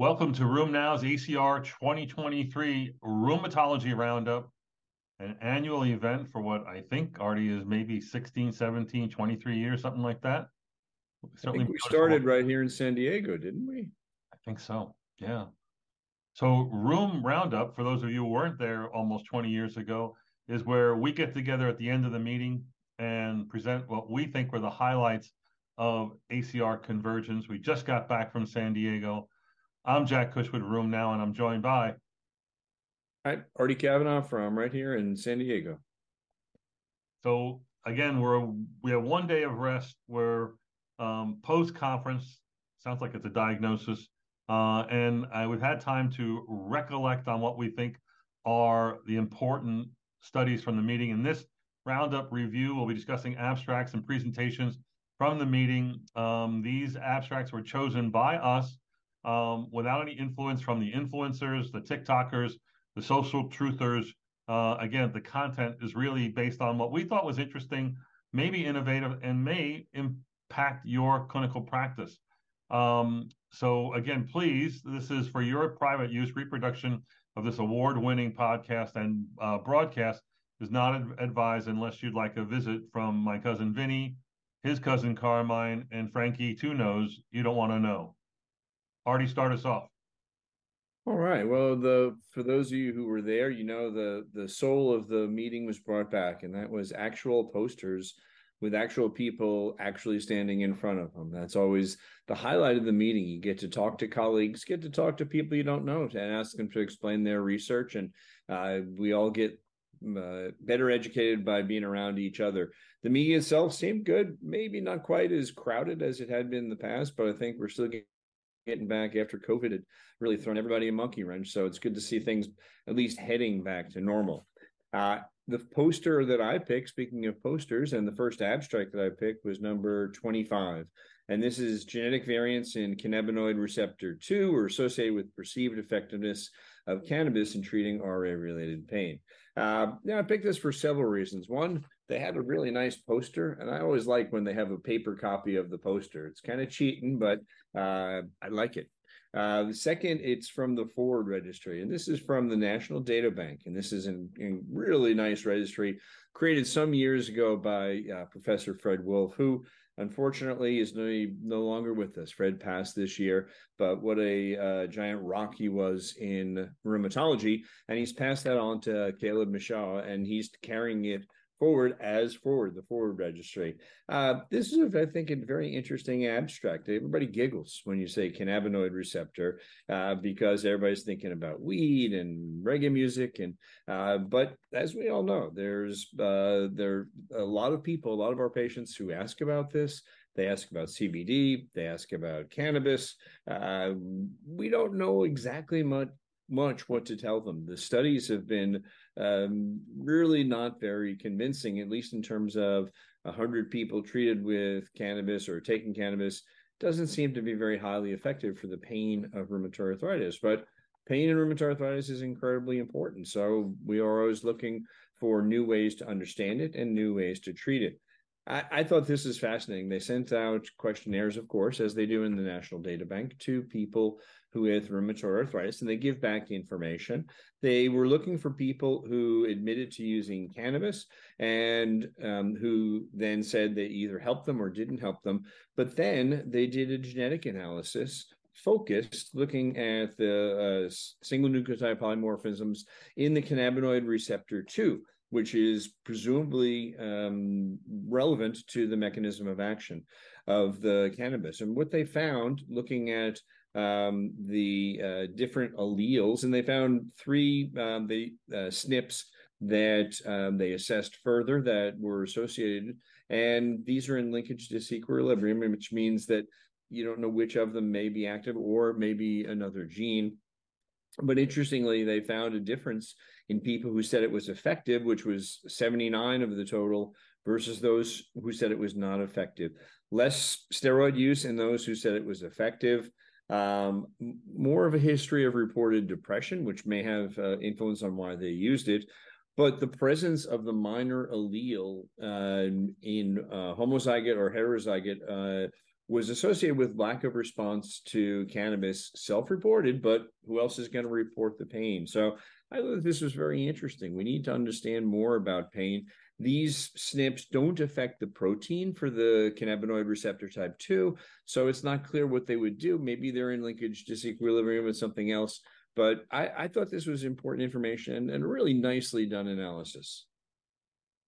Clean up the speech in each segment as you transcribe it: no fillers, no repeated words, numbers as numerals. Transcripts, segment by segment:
Welcome to RheumNow's ACR 2023 Rheumatology Roundup, an annual event for what I think already is maybe 16, 17, 23 years, something like that. Certainly I think we started right here in San Diego, didn't we? I think so, yeah. So Rheum Roundup, for those of you who weren't there almost 20 years ago, is where we get together at the end of the meeting and present what we think were the highlights of ACR convergence. We just got back from San Diego. I'm Jack Cush with RheumNow, and I'm joined by Artie Kavanaugh from right here in San Diego. So again, we have one day of rest. We're post-conference. Sounds like it's a diagnosis, and we've had time to recollect on what we think are the important studies from the meeting. In this roundup review, we'll be discussing abstracts and presentations from the meeting. These abstracts were chosen by us. Without any influence from the influencers, the TikTokers, the social truthers. Again, the content is really based on what we thought was interesting, maybe innovative, and may impact your clinical practice. So again, please, this is for your private use. Reproduction of this award-winning podcast and broadcast is not advised unless you'd like a visit from my cousin Vinny, his cousin Carmine, and Frankie, two knows you don't want to know. Artie, start us off. All right. Well, for those of you who were there, you know the soul of the meeting was brought back, and that was actual posters with actual people actually standing in front of them. That's always the highlight of the meeting. You get to talk to colleagues, get to talk to people you don't know, and ask them to explain their research, and we all get better educated by being around each other. The meeting itself seemed good, maybe not quite as crowded as it had been in the past, but I think we're still getting back after COVID had really thrown everybody a monkey wrench. So it's good to see things at least heading back to normal. The poster that I picked, speaking of posters, and the first abstract that I picked was number 25. And this is genetic variants in cannabinoid receptor 2 are associated with perceived effectiveness of cannabis in treating RA-related pain. Now, I picked this for several reasons. One, they had a really nice poster, and I always like when they have a paper copy of the poster. It's kind of cheating, but I like it. The second, it's from the Ford registry, and this is from the National Data Bank, and this is a really nice registry created some years ago by Professor Fred Wolf, who unfortunately is no longer with us. Fred passed this year, but what a giant rock he was in rheumatology, and he's passed that on to Caleb Michaud, and he's carrying it forward as Forward, the Forward registry. This is, I think, a very interesting abstract. Everybody giggles when you say cannabinoid receptor because everybody's thinking about weed and reggae music. But as we all know, there are a lot of people, a lot of our patients who ask about this. They ask about CBD. They ask about cannabis. We don't know exactly much what to tell them. The studies have been really not very convincing, at least in terms of 100 people treated with cannabis or taking cannabis doesn't seem to be very highly effective for the pain of rheumatoid arthritis. But pain in rheumatoid arthritis is incredibly important. So we are always looking for new ways to understand it and new ways to treat it. I thought this is fascinating. They sent out questionnaires, of course, as they do in the National Data Bank, to people who have rheumatoid arthritis, and they give back information. They were looking for people who admitted to using cannabis and who then said they either helped them or didn't help them. But then they did a genetic analysis focused looking at the single nucleotide polymorphisms in the cannabinoid receptor 2, which is presumably relevant to the mechanism of action of the cannabis. And what they found looking at the different alleles, and they found three SNPs that they assessed further that were associated. And these are in linkage disequilibrium, which means that you don't know which of them may be active or maybe another gene. But interestingly, they found a difference in people who said it was effective, which was 79 of the total, versus those who said it was not effective. Less steroid use in those who said it was effective. More of a history of reported depression, which may have influence on why they used it. But the presence of the minor allele in homozygote or heterozygote was associated with lack of response to cannabis, self-reported, but who else is going to report the pain? So I thought this was very interesting. We need to understand more about pain. These SNPs don't affect the protein for the cannabinoid receptor type 2, so it's not clear what they would do. Maybe they're in linkage disequilibrium with something else, but I thought this was important information and a really nicely done analysis.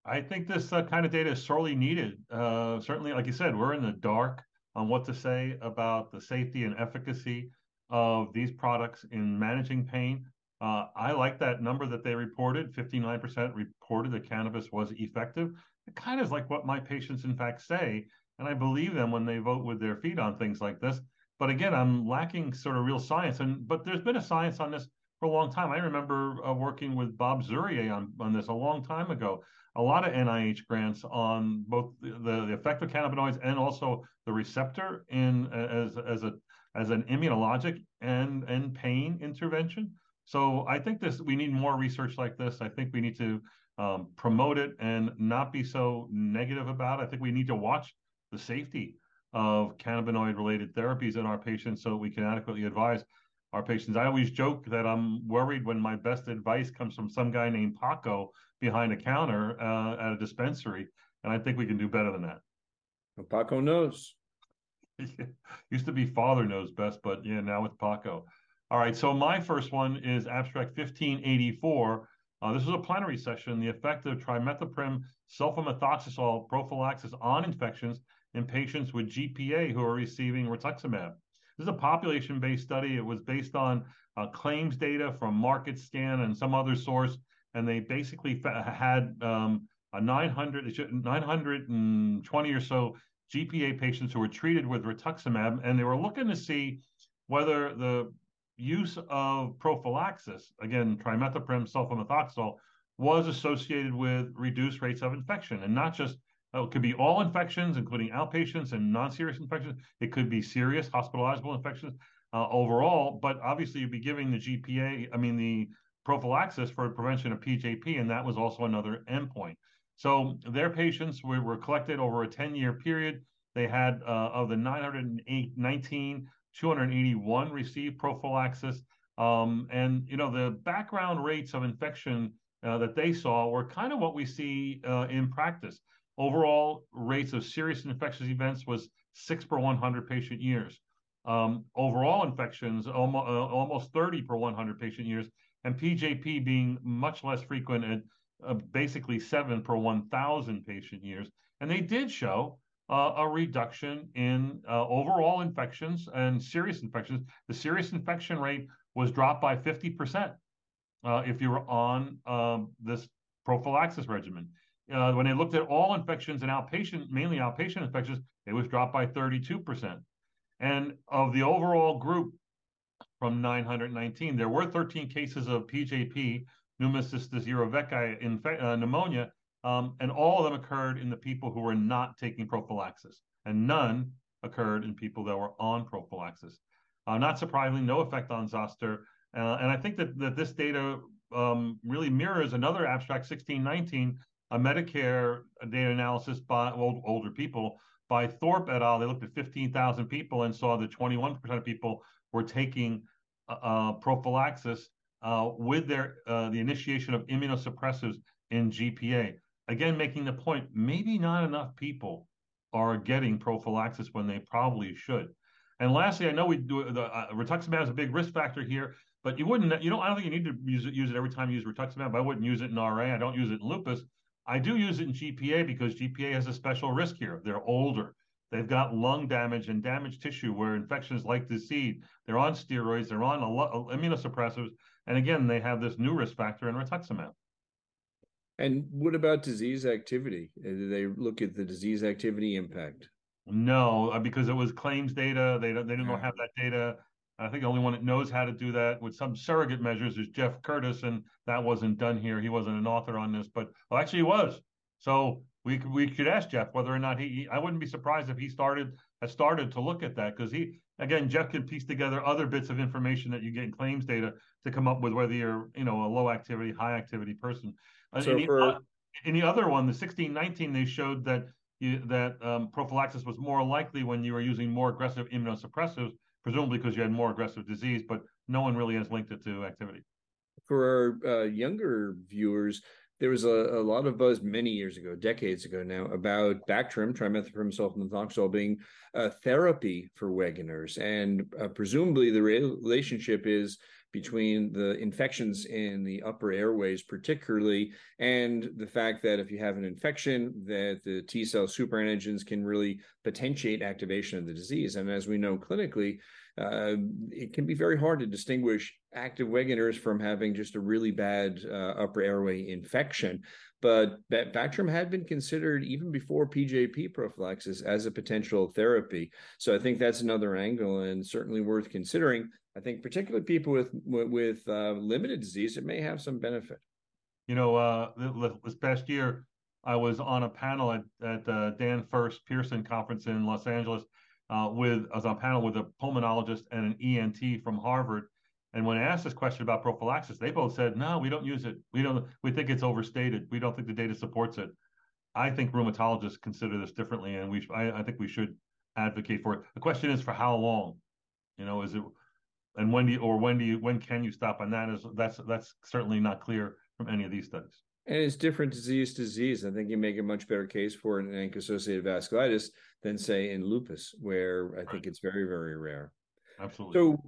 I think this kind of data is sorely needed. Certainly, like you said, we're in the dark on what to say about the safety and efficacy of these products in managing pain. I like that number that they reported. 59% reported that cannabis was effective. It kind of is like what my patients, in fact, say, and I believe them when they vote with their feet on things like this. But again, I'm lacking sort of real science. But there's been a science on this for a long time. I remember working with Bob Zurier on this a long time ago. A lot of NIH grants on both the effect of cannabinoids and also the receptor in as an immunologic and pain intervention. So I think we need more research like this. I think we need to promote it and not be so negative about it. I think we need to watch the safety of cannabinoid-related therapies in our patients so that we can adequately advise our patients. I always joke that I'm worried when my best advice comes from some guy named Paco behind a counter at a dispensary, and I think we can do better than that. Well, Paco knows. Used to be Father Knows Best, but yeah, now it's Paco. All right, so my first one is abstract 1584. This was a plenary session, the effect of trimethoprim sulfamethoxazole prophylaxis on infections in patients with GPA who are receiving rituximab. This is a population-based study. It was based on claims data from MarketScan and some other source, and they basically had 920 or so GPA patients who were treated with rituximab, and they were looking to see whether the use of prophylaxis, again, trimethoprim sulfamethoxazole, was associated with reduced rates of infection, and not just it could be all infections, including outpatients and non-serious infections. It could be serious, hospitalizable infections overall. But obviously, you'd be giving the prophylaxis for prevention of PJP, and that was also another endpoint. So their patients were collected over a 10-year period. They had, of the 919, 281 received prophylaxis. And, you know, the background rates of infection that they saw were kind of what we see in practice. Overall, rates of serious infectious events was 6 per 100 patient years. Overall infections, almost 30 per 100 patient years, and PJP being much less frequent at basically 7 per 1,000 patient years. And they did show a reduction in overall infections and serious infections. The serious infection rate was dropped by 50% if you were on this prophylaxis regimen. When they looked at all infections and outpatient, mainly outpatient infections, it was dropped by 32%. And of the overall group from 919, there were 13 cases of PJP, pneumocystis urovecii pneumonia, and all of them occurred in the people who were not taking prophylaxis, and none occurred in people that were on prophylaxis. Not surprisingly, no effect on zoster. And I think that this data really mirrors another abstract, 1619, a Medicare data analysis by older people by Thorpe et al. They looked at 15,000 people and saw that 21% of people were taking prophylaxis with the initiation of immunosuppressives in GPA. Again, making the point, maybe not enough people are getting prophylaxis when they probably should. And lastly, I know we do rituximab is a big risk factor here, but I don't think you need to use it every time you use rituximab. I wouldn't use it in RA. I don't use it in lupus. I do use it in GPA because GPA has a special risk here. They're older. They've got lung damage and damaged tissue where infections like to seed. They're on steroids. They're on immunosuppressives. And again, they have this new risk factor in rituximab. And what about disease activity? Do they look at the disease activity impact? No, because it was claims data. They didn't have that data. I think the only one that knows how to do that with some surrogate measures is Jeff Curtis, and that wasn't done here. He wasn't an author on this, but actually he was. So we should ask Jeff whether or not I wouldn't be surprised if he started to look at that, because Jeff can piece together other bits of information that you get in claims data to come up with whether you're, a low activity, high activity person. So any other one, the 1619, they showed that prophylaxis was more likely when you were using more aggressive immunosuppressives, presumably because you had more aggressive disease, but no one really has linked it to activity. For our younger viewers, there was a lot of buzz many years ago, decades ago now, about Bactrim, trimethoprim sulfmethoxazole, being a therapy for Wegener's. And presumably the relationship is between the infections in the upper airways particularly, and the fact that if you have an infection, that the T-cell superantigens can really potentiate activation of the disease. And as we know clinically, it can be very hard to distinguish active Wegener's from having just a really bad upper airway infection. But Bactrim had been considered even before PJP prophylaxis as a potential therapy. So I think that's another angle and certainly worth considering. I think particularly people with limited disease, it may have some benefit. You know, this past year, I was on a panel at Dan First Pearson conference in Los Angeles. I was on a panel with a pulmonologist and an ENT from Harvard. And when I asked this question about prophylaxis, they both said, no, we don't use it. We think it's overstated. We don't think the data supports it. I think rheumatologists consider this differently, and I think we should advocate for it. The question is for how long, is it, and when can you stop on that? That's certainly not clear from any of these studies. And it's different disease to disease. I think you make a much better case for it in ANCA-associated vasculitis than, say, in lupus, where I think it's very, very rare. Absolutely.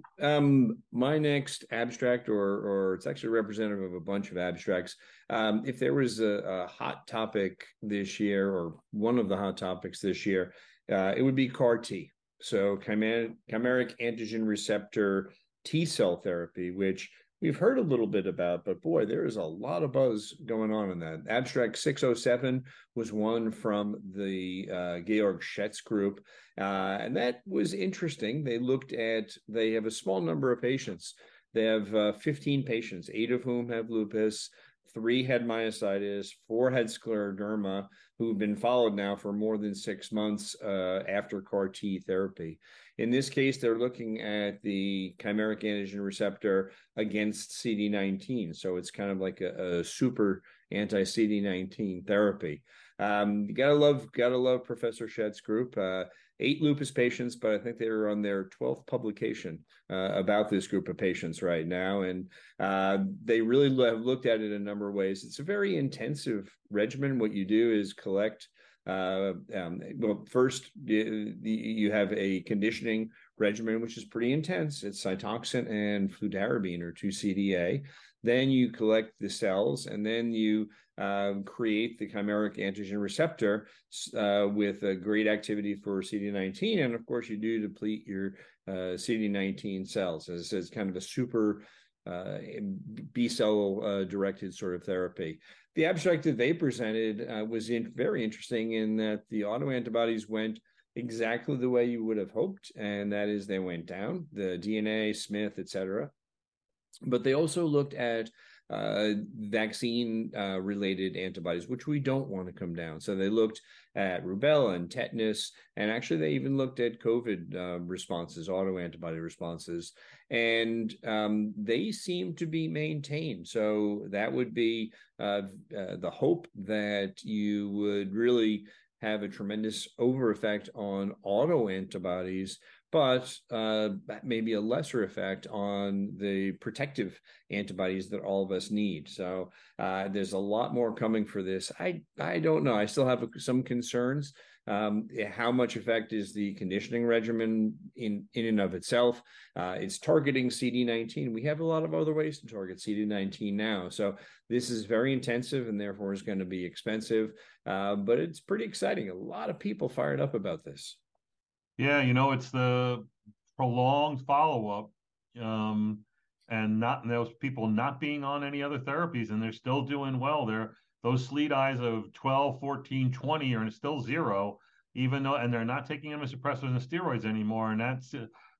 So my next abstract, or it's actually representative of a bunch of abstracts. If there was a hot topic this year, or one of the hot topics this year, it would be CAR-T. So chimeric antigen receptor T-cell therapy, which we've heard a little bit about, but boy, there is a lot of buzz going on in that. Abstract 607 was one from the Georg Schetz group, and that was interesting. They have a small number of patients. They have 15 patients, 8 of whom have lupus, 3 had myositis, 4 had scleroderma, who've been followed now for more than 6 months after CAR-T therapy. In this case, they're looking at the chimeric antigen receptor against CD19. So it's kind of like a super anti-CD19 therapy. You gotta love Professor Schett's group. 8 lupus patients, but I think they were on their 12th publication about this group of patients right now. And they really have looked at it a number of ways. It's a very intensive regimen. What you do is collect, first you have a conditioning regimen, which is pretty intense. It's cytoxin and fludarabine, or 2-CDA. Then you collect the cells, and then you create the chimeric antigen receptor with a great activity for CD19. And of course, you do deplete your CD19 cells. As I said, it's kind of a super B-cell directed sort of therapy. The abstract that they presented was very interesting in that the autoantibodies went exactly the way you would have hoped, and that is they went down, the DNA, Smith, et cetera. But they also looked at vaccine-related antibodies, which we don't want to come down. So they looked at rubella and tetanus, and actually they even looked at COVID responses, autoantibody responses, and they seem to be maintained. So that would be the hope that you would really have a tremendous over effect on autoantibodies, but maybe a lesser effect on the protective antibodies that all of us need. So there's a lot more coming for this. I don't know. I still have some concerns. How much effect is the conditioning regimen in and of itself? It's targeting CD19. We have a lot of other ways to target CD19 now. So this is very intensive and therefore is going to be expensive, but it's pretty exciting. A lot of people fired up about this. Yeah, it's the prolonged follow-up and those people not being on any other therapies, and they're still doing well. Those SLEDIs of 12, 14, 20 are still 0, even though, and they're not taking immunosuppressants and steroids anymore, and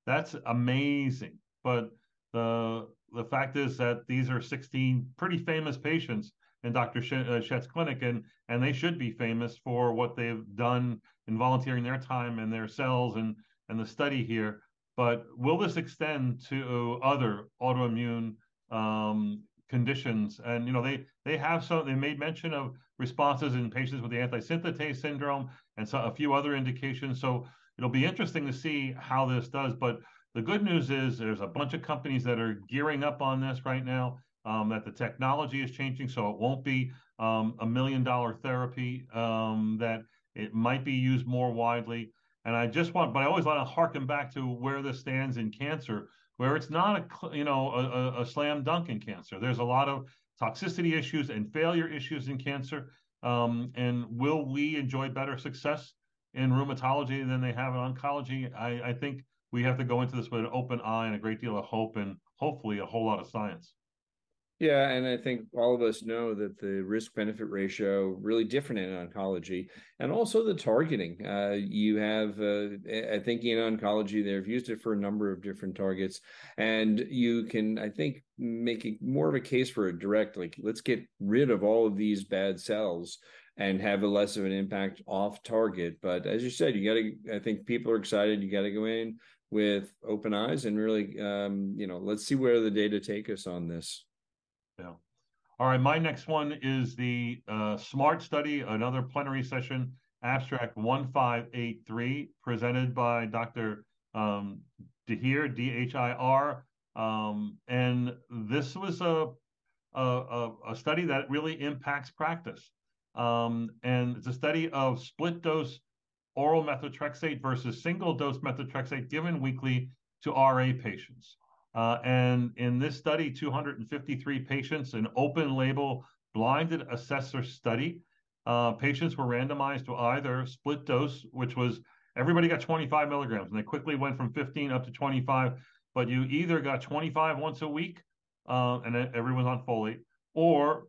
that's amazing. But the fact is that these are 16 pretty famous patients in Dr. Schett's clinic, and they should be famous for what they've done in volunteering their time and their cells and the study here. But will this extend to other autoimmune conditions? And they made mention of responses in patients with the antisynthetase syndrome and so a few other indications. So it'll be interesting to see how this does. But the good news is there's a bunch of companies that are gearing up on this right now, that the technology is changing. So it won't be $1 million therapy, that it might be used more widely. And I just want, but I always want to harken back to where this stands in cancer, where it's not a, you know, a slam dunk in cancer. There's a lot of toxicity issues and failure issues in cancer. And will we enjoy better success in rheumatology than they have in oncology? I think we have to go into this with an open eye and a great deal of hope, and hopefully a whole lot of science. Yeah, and I think all of us know that the risk-benefit ratio really different in oncology, and also the targeting. You have, I think in oncology, they've used it for a number of different targets, and you can, I think, make it more of a case for a direct, like, let's get rid of all of these bad cells and have a less of an impact off target. But as you said, you got to, I think people are excited. You got to go in with open eyes and really, you know, let's see where the data take us on this. Yeah. All right. My next one is the SMART study, another plenary session, abstract 1583, presented by Dr. Dhir, D-H-I-R. And this was a study that really impacts practice. And it's a study of split-dose oral methotrexate versus single-dose methotrexate given weekly to RA patients. And in this study, 253 patients, an open-label, blinded assessor study. Patients were randomized to either split dose, which was everybody got 25 milligrams, and they quickly went from 15 up to 25. But you either got 25 once a week, and everyone's on folate, or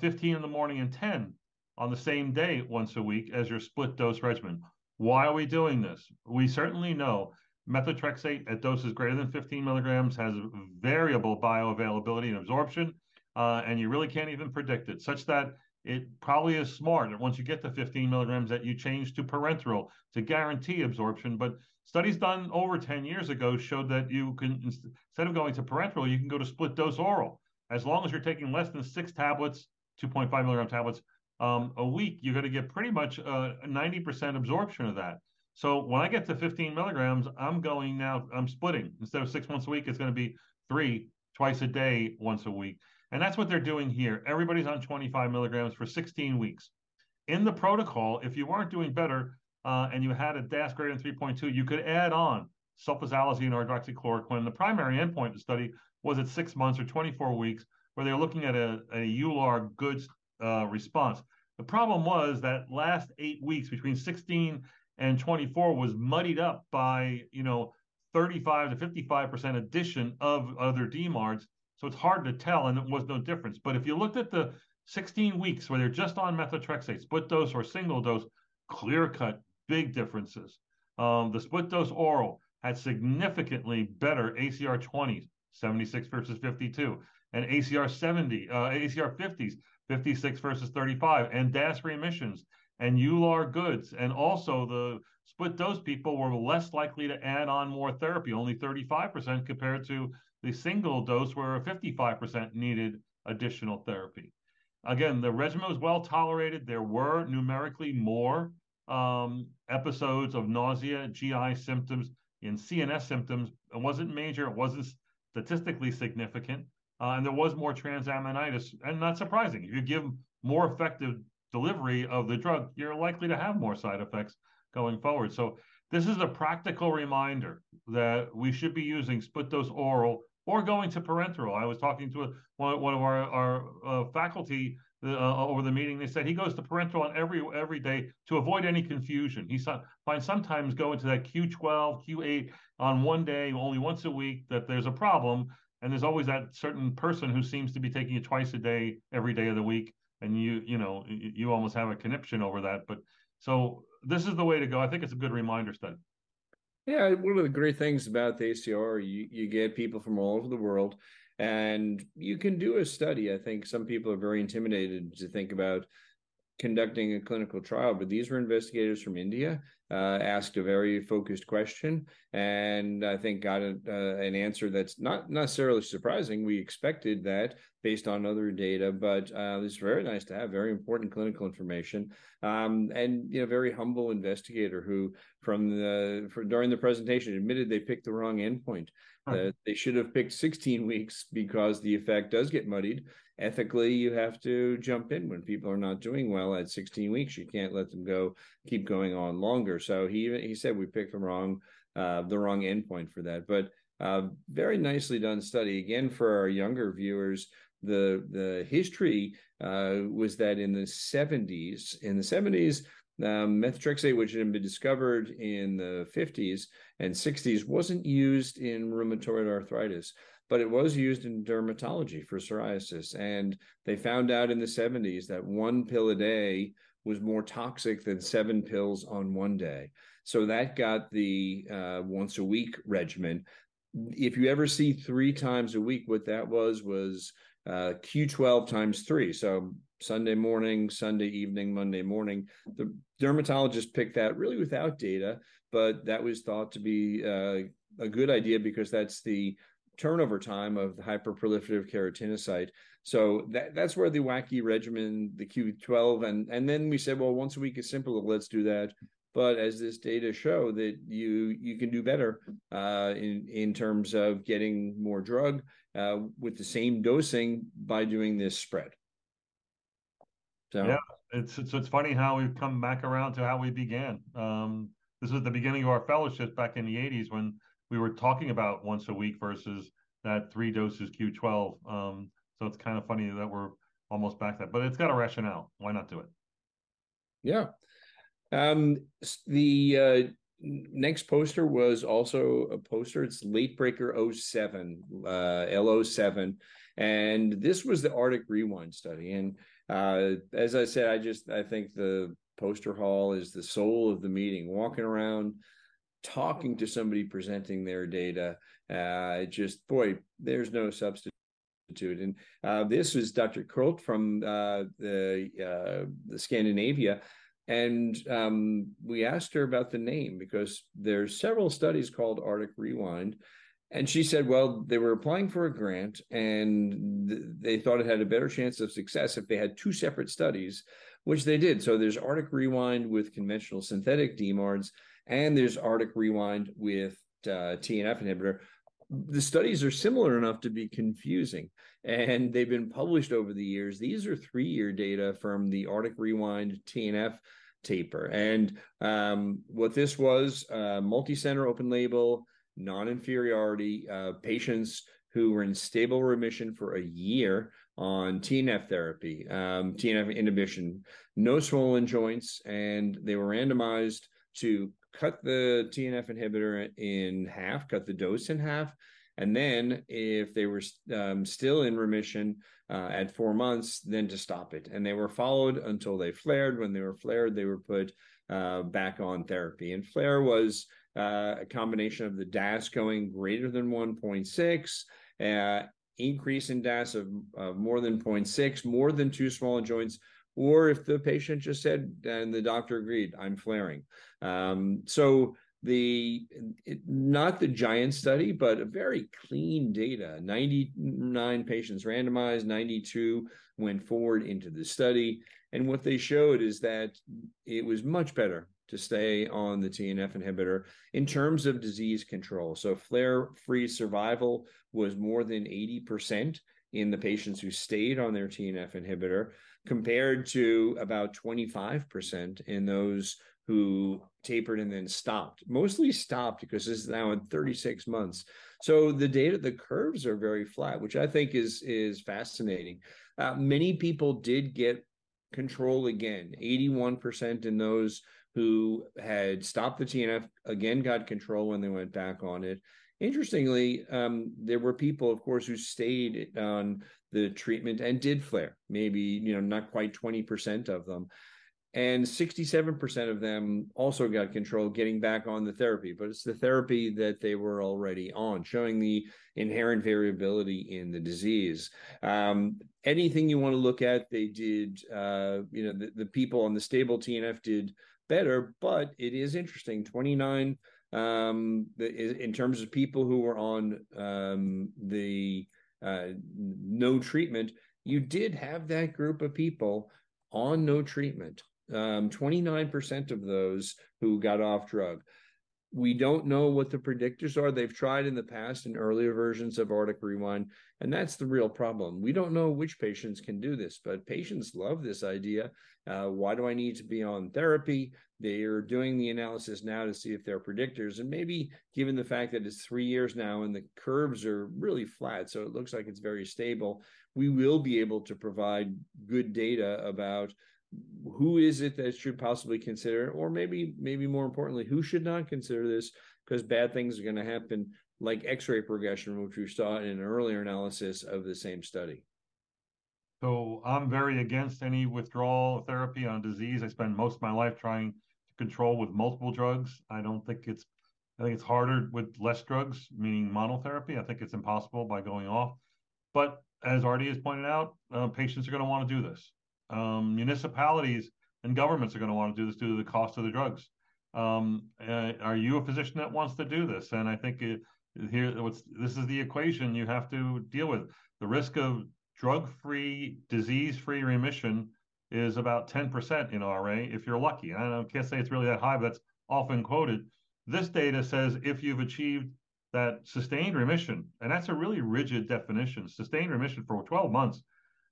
15 in the morning and 10 on the same day once a week as your split dose regimen. Why are we doing this? We certainly know methotrexate at doses greater than 15 milligrams has variable bioavailability and absorption, and you really can't even predict it, such that it probably is smart that once you get to 15 milligrams that you change to parenteral to guarantee absorption. But studies done over 10 years ago showed that you can, instead of going to parenteral, you can go to split dose oral. As long as you're taking less than 6 tablets, 2.5 milligram tablets a week, you're going to get pretty much 90% absorption of that. So when I get to 15 milligrams, I'm going now, I'm splitting. Instead of 6 once a week, it's going to be 3 twice a day, once a week. And that's what they're doing here. Everybody's on 25 milligrams for 16 weeks. In the protocol, if you weren't doing better and you had a DAS greater than 3.2, you could add on sulfasalazine or hydroxychloroquine. The primary endpoint of the study was at 6 months or 24 weeks, where they were looking at a EULAR good response. The problem was that last 8 weeks between 16 and 24 was muddied up by, you know, 35 to 55% addition of other DMARDs. So it's hard to tell, and it was no difference. But if you looked at the 16 weeks where they're just on methotrexate, split dose or single dose, clear-cut big differences. The split dose oral had significantly better ACR 20s, 76 versus 52, and ACR 70, ACR 50s, 56 versus 35, and DAS remissions, and EULAR goods. And also the split dose people were less likely to add on more therapy, only 35% compared to the single dose where 55% needed additional therapy. Again, the regimen was well tolerated. There were numerically more episodes of nausea, GI symptoms, and CNS symptoms. It wasn't major. It wasn't statistically significant. And there was more transaminitis. And not surprising, if you give more effective delivery of the drug, you're likely to have more side effects going forward. So this is a practical reminder that we should be using split dose oral or going to parenteral. I was talking to one of our faculty over the meeting. They said he goes to parenteral on every day to avoid any confusion. He finds sometimes going to that Q12, Q8 on one day, only once a week, that there's a problem. And there's always that certain person who seems to be taking it twice a day, every day of the week. And you almost have a conniption over that. But so this is the way to go. I think it's a good reminder study. Yeah, one of the great things about the ACR, you get people from all over the world, and you can do a study. I think some people are very intimidated to think about conducting a clinical trial, but these were investigators from India. asked a very focused question, and I think got an answer that's not necessarily surprising. We expected that based on other data, but it's very nice to have very important clinical information, and very humble investigator who, during the presentation, admitted they picked the wrong endpoint. They should have picked 16 weeks because the effect does get muddied. Ethically, you have to jump in when people are not doing well at 16 weeks. You can't let them keep going on longer. So he said we picked the wrong endpoint for that. But very nicely done study. Again, for our younger viewers, the history was that in the 70s, methotrexate, which had been discovered in the 50s and 60s, wasn't used in rheumatoid arthritis, but it was used in dermatology for psoriasis. And they found out in the 70s that one pill a day was more toxic than 7 pills on one day. So that got the once a week regimen. If you ever see 3 times a week, what that was Q12 times 3. So Sunday morning, Sunday evening, Monday morning. The dermatologist picked that really without data, but that was thought to be a good idea because that's the turnover time of the hyperproliferative keratinocyte. So that's where the wacky regimen, the Q12, and then we said, well, once a week is simple, let's do that. But as this data show that you can do better in terms of getting more drug with the same dosing by doing this spread. So. Yeah, it's funny how we've come back around to how we began. This was the beginning of our fellowship back in the 80s when we were talking about once a week versus that 3 doses Q12. So it's kind of funny that we're almost back to that, but it's got a rationale. Why not do it? Yeah. The next poster was also a poster. It's Late Breaker 07, L07. And this was the Arctic Rewind study. And as I said, I think the poster hall is the soul of the meeting, walking around, talking to somebody, presenting their data. There's no substitute. And this was Dr. Kurt from the Scandinavia. And we asked her about the name because there's several studies called Arctic Rewind. And she said, well, they were applying for a grant and they thought it had a better chance of success if they had 2 separate studies, which they did. So there's Arctic Rewind with conventional synthetic DMARDs, and there's Arctic Rewind with TNF inhibitor. The studies are similar enough to be confusing, and they've been published over the years. These are 3-year data from the Arctic Rewind TNF taper. And what this was, multi-center open label, non-inferiority, patients who were in stable remission for a year on TNF therapy, TNF inhibition, no swollen joints, and they were randomized to cut the TNF inhibitor in half, cut the dose in half, and then if they were still in remission at 4 months, then to stop it. And they were followed until they flared. When they were flared, they were put back on therapy. And flare was a combination of the DAS going greater than 1.6, increase in DAS of more than 0.6, more than 2 swollen joints, or if the patient just said, and the doctor agreed, I'm flaring. So not the giant study, but a very clean data, 99 patients randomized, 92 went forward into the study. And what they showed is that it was much better to stay on the TNF inhibitor in terms of disease control. So flare-free survival was more than 80% in the patients who stayed on their TNF inhibitor, compared to about 25% in those who tapered and then stopped, mostly stopped because this is now in 36 months. So the data, the curves are very flat, which I think is fascinating. Many people did get control again, 81% in those who had stopped the TNF, again got control when they went back on it. Interestingly, there were people, of course, who stayed on the treatment and did flare, maybe not quite 20% of them. And 67% of them also got control getting back on the therapy, but it's the therapy that they were already on, showing the inherent variability in the disease. Anything you want to look at, they did, the people on the stable TNF did better, but it is interesting. 29 in terms of people who were on no treatment, you did have that group of people on no treatment. 29% of those who got off drug. We don't know what the predictors are. They've tried in the past in earlier versions of Arctic Rewind, and that's the real problem. We don't know which patients can do this, but patients love this idea. Why do I need to be on therapy? They are doing the analysis now to see if there are predictors, and maybe given the fact that it's 3 years now and the curves are really flat, so it looks like it's very stable, we will be able to provide good data about who is it that should possibly consider, or maybe more importantly, who should not consider this, because bad things are going to happen, like X-ray progression, which we saw in an earlier analysis of the same study. So I'm very against any withdrawal therapy on disease. I spend most of my life trying to control with multiple drugs. I think it's harder with less drugs, meaning monotherapy. I think it's impossible by going off. But as Artie has pointed out, patients are going to want to do this. Municipalities and governments are going to want to do this due to the cost of the drugs. Are you a physician that wants to do this? And I think this is the equation you have to deal with. The risk of drug-free, disease-free remission is about 10% in RA if you're lucky. And I can't say it's really that high, but that's often quoted. This data says if you've achieved that sustained remission, and that's a really rigid definition, sustained remission for 12 months,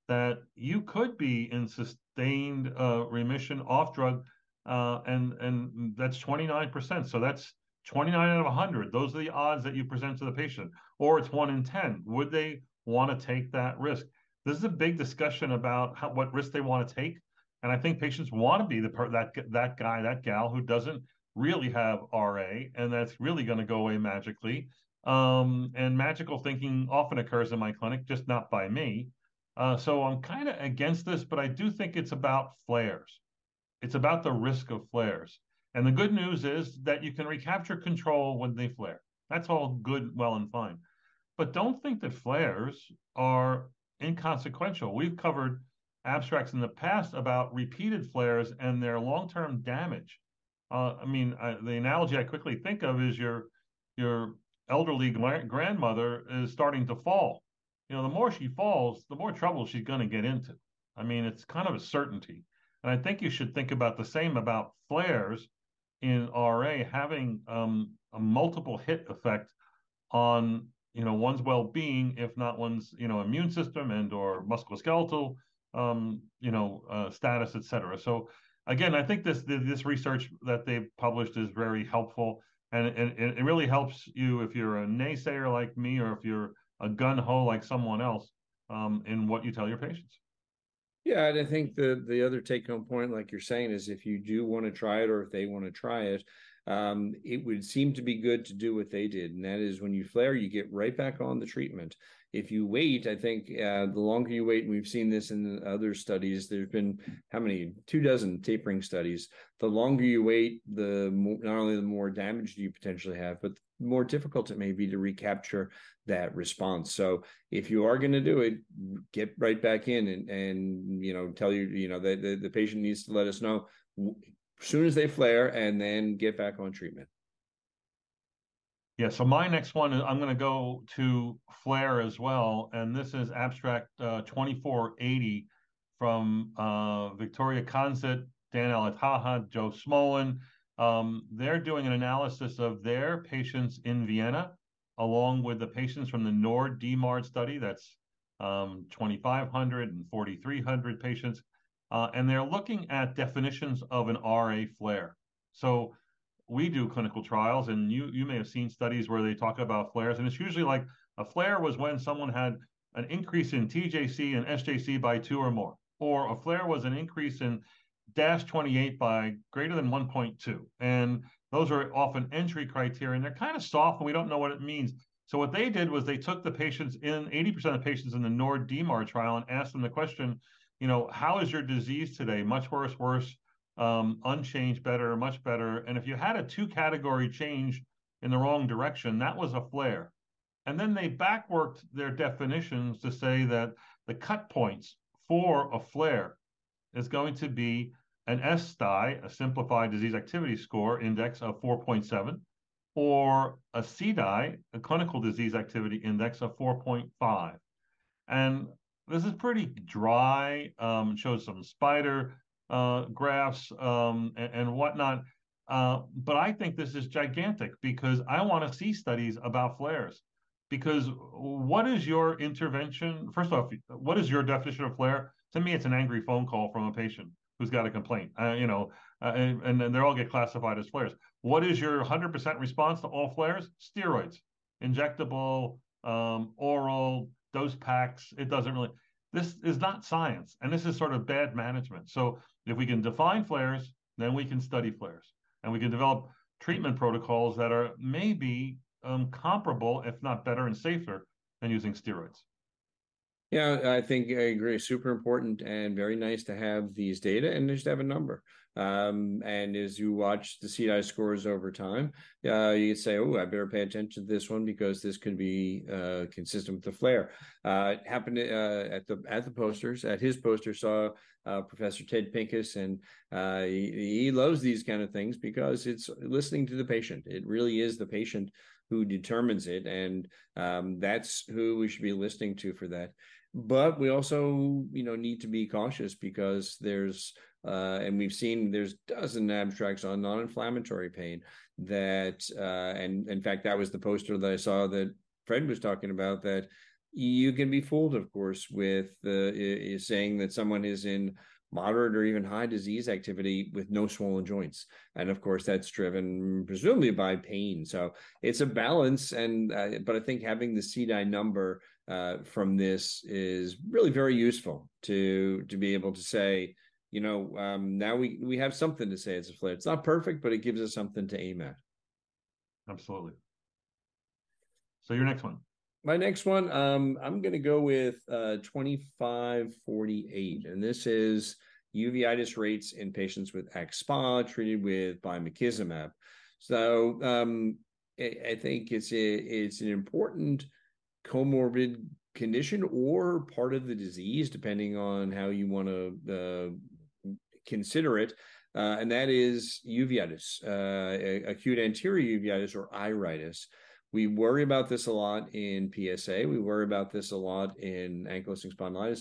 that you could be in sustained remission off drug, and that's 29%. So that's 29 out of 100. Those are the odds that you present to the patient, or it's 1 in 10. Would they want to take that risk? This is a big discussion about what risk they want to take, and I think patients want to be that guy, that gal who doesn't really have RA, and that's really going to go away magically. And magical thinking often occurs in my clinic, just not by me. So I'm kind of against this, but I do think it's about flares. It's about the risk of flares. And the good news is that you can recapture control when they flare. That's all good, well, and fine. But don't think that flares are inconsequential. We've covered abstracts in the past about repeated flares and their long-term damage. The analogy I quickly think of is your elderly grandmother is starting to fall. The more she falls, the more trouble she's going to get into. It's kind of a certainty. And I think you should think about the same about flares in RA having a multiple hit effect on, one's well-being, if not one's, immune system and or musculoskeletal, status, et cetera. So again, I think this research that they've published is very helpful. And it really helps you if you're a naysayer like me, or if you're a gun-ho like someone else in what you tell your patients. Yeah, and I think the other take-home point, like you're saying, is if you do want to try it, or if they want to try it, it would seem to be good to do what they did, and that is when you flare, you get right back on the treatment. If you wait, I think the longer you wait, and we've seen this in other studies, there's been 24 tapering studies. The longer you wait, not only the more damage you potentially have, but the more difficult it may be to recapture that response. So if you are going to do it, get right back in and tell the patient needs to let us know as soon as they flare, and then get back on treatment. Yeah, so my next one, I'm going to go to flare as well, and this is abstract 2480 from Victoria Konzett, Dan Alataha, Joe Smolin. They're doing an analysis of their patients in Vienna, along with the patients from the NORD-DMARD study. That's 2,500 and 4,300 patients. And they're looking at definitions of an RA flare. So we do clinical trials, and you may have seen studies where they talk about flares, and it's usually like a flare was when someone had an increase in TJC and SJC by 2 or more, or a flare was an increase in -28 by greater than 1.2. And those are often entry criteria, and they're kind of soft, and we don't know what it means. So what they did was they took the patients 80% of patients in the NORD-DMARD trial, and asked them the question, how is your disease today? Much worse, unchanged, better, much better. And if you had a 2-category change in the wrong direction, that was a flare. And then they backworked their definitions to say that the cut points for a flare is going to be an SDI, a Simplified Disease Activity Score Index of 4.7, or a CDI, a Clinical Disease Activity Index of 4.5. And this is pretty dry, shows some spider graphs and whatnot. But I think this is gigantic because I want to see studies about flares. Because what is your intervention? First off, what is your definition of flare? To me, it's an angry phone call from a patient who's got a complaint, and then they all get classified as flares. What is your 100% response to all flares? Steroids, injectable, oral, dose packs. It doesn't really, this is not science, and this is sort of bad management. So if we can define flares, then we can study flares, and we can develop treatment protocols that are maybe comparable, if not better and safer than using steroids. Yeah, I think I agree. Super important and very nice to have these data and just have a number. And as you watch the CDI scores over time, you can say, oh, I better pay attention to this one because this could be consistent with the flare. It happened at the posters, at his poster, saw Professor Ted Pincus, and he loves these kind of things because it's listening to the patient. It really is the patient who determines it, and that's who we should be listening to for that. But we also, need to be cautious because there's, and we've seen there's dozens of abstracts on non-inflammatory pain that, and in fact, that was the poster that I saw that Fred was talking about, that you can be fooled, of course, with saying that someone is in moderate or even high disease activity with no swollen joints. And of course, that's driven presumably by pain. So it's a balance. And but I think having the CDI number from this is really very useful to be able to say, now we have something to say as a flare. It's not perfect, but it gives us something to aim at. Absolutely. So your next one. My next one, I'm going to go with 2548, and this is uveitis rates in patients with AxSpA treated with bimekizumab. So I think it's an important comorbid condition or part of the disease, depending on how you want to consider it, and that is uveitis, acute anterior uveitis or iritis. We worry about this a lot in PSA. We worry about this a lot in ankylosing spondylitis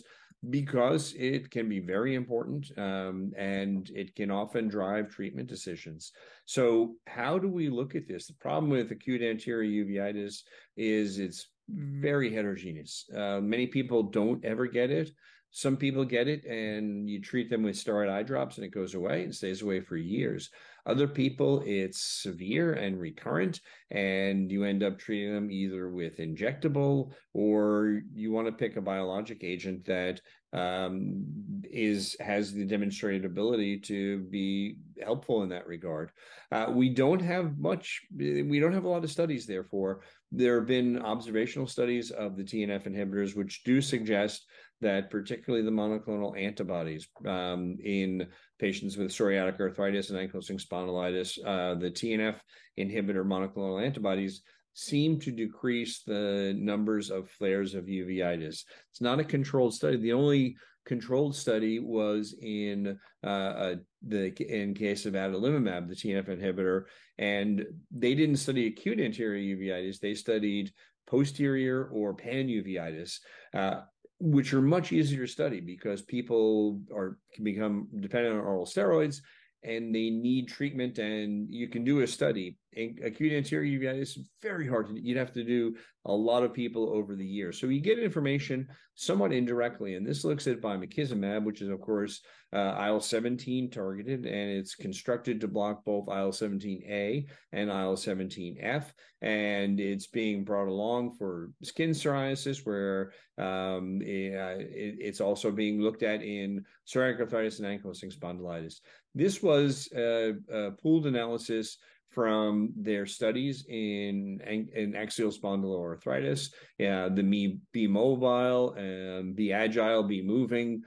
because it can be very important and it can often drive treatment decisions. So how do we look at this? The problem with acute anterior uveitis is it's very heterogeneous. Many people don't ever get it. Some people get it, and you treat them with steroid eye drops, and it goes away and stays away for years. Other people, it's severe and recurrent, and you end up treating them either with injectable, or you want to pick a biologic agent that has the demonstrated ability to be helpful in that regard. We don't have a lot of studies, therefore. There have been observational studies of the TNF inhibitors, which do suggest that particularly the monoclonal antibodies in patients with psoriatic arthritis and ankylosing spondylitis, the TNF inhibitor monoclonal antibodies seem to decrease the numbers of flares of uveitis. It's not a controlled study. The only controlled study was in case of adalimumab, the TNF inhibitor, and they didn't study acute anterior uveitis. They studied posterior or panuveitis, which are much easier to study because people can become dependent on oral steroids and they need treatment, and you can do a study. Acute anterior uveitis is very hard. You'd have to do a lot of people over the years. So you get information somewhat indirectly, and this looks at bimekizumab, which is, of course, IL-17 targeted, and it's constructed to block both IL-17A and IL-17F, and it's being brought along for skin psoriasis, where it's also being looked at in psoriatic arthritis and ankylosing spondylitis. This was a pooled analysis from their studies in axial spondyloarthritis, the Be Mobile, Be Agile, Be Moving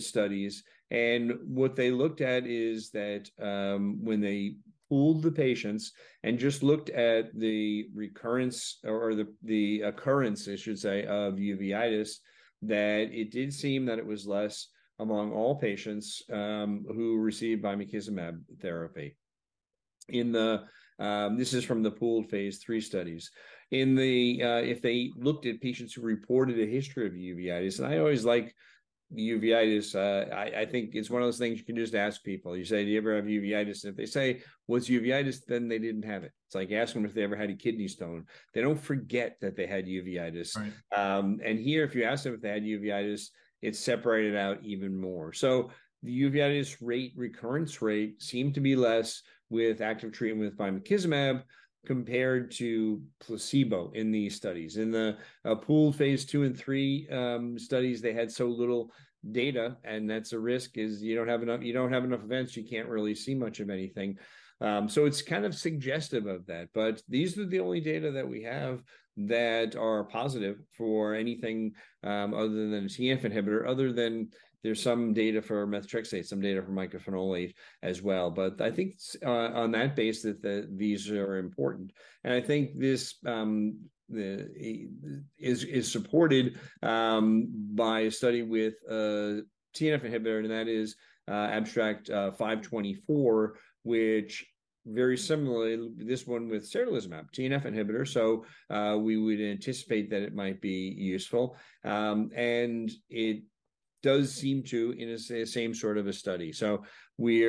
studies. And what they looked at is that when they pooled the patients and just looked at the recurrence or the occurrence, I should say, of uveitis, that it did seem that it was less among all patients who received bimekizumab therapy. In the this is from the pooled phase 3 studies. In the if they looked at patients who reported a history of uveitis, and I always like uveitis. I think it's one of those things you can just ask people. You say, "Do you ever have uveitis?" And if they say, "What's uveitis?" then they didn't have it. It's like asking them if they ever had a kidney stone. They don't forget that they had uveitis. Right. And here, if you ask them if they had uveitis, it's separated out even more. So the uveitis rate, recurrence rate, seemed to be less with active treatment with bimekizumab compared to placebo in these studies. In the pooled phase 2 and 3 studies, they had so little data, and that's a risk, is you don't have enough events, you can't really see much of anything. So it's kind of suggestive of that. But these are the only data that we have that are positive for anything other than a TNF inhibitor, other than there's some data for methotrexate, some data for mycophenolate as well. But I think on that base that these are important. And I think this is supported by a study with a TNF inhibitor, and that is abstract 524, which very similarly, this one with certolizumab, TNF inhibitor. So we would anticipate that it might be useful. And it does seem to in the same sort of a study. So we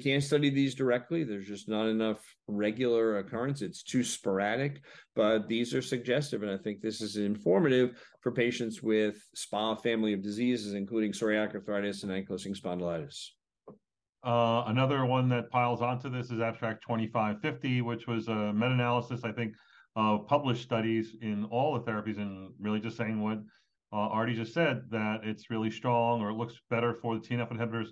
can't study these directly. There's just not enough regular occurrence. It's too sporadic, but these are suggestive. And I think this is informative for patients with SPA family of diseases, including psoriatic arthritis and ankylosing spondylitis. Another one that piles onto this is abstract 2550, which was a meta-analysis, I think, of published studies in all the therapies, and really just saying what Artie just said, that it's really strong, or it looks better for the TNF inhibitors.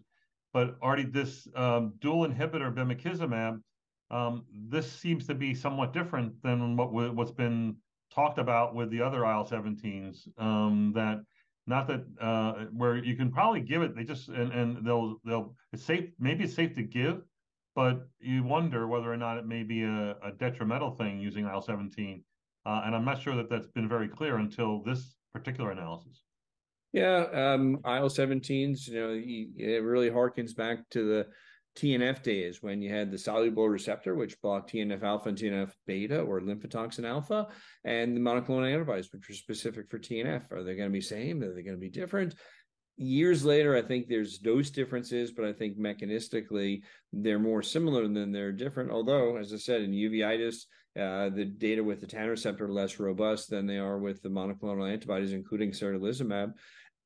But Artie, this dual inhibitor bimekizumab, this seems to be somewhat different than what's been talked about with the other IL-17s. Where you can probably give it, they just and they'll it's safe. Maybe it's safe to give, but you wonder whether or not it may be a detrimental thing using IL-17. And I'm not sure that that's been very clear until this particular analysis. Yeah, IL-17s, it really harkens back to the TNF days when you had the soluble receptor, which blocked TNF alpha and TNF beta, or lymphotoxin alpha, and the monoclonal antibodies, which were specific for TNF. Are they going to be same? Are they going to be different? Years later, I think there's dose differences, but I think mechanistically they're more similar than they're different. Although, as I said, in uveitis, the data with the TAN receptor are less robust than they are with the monoclonal antibodies, including certolizumab.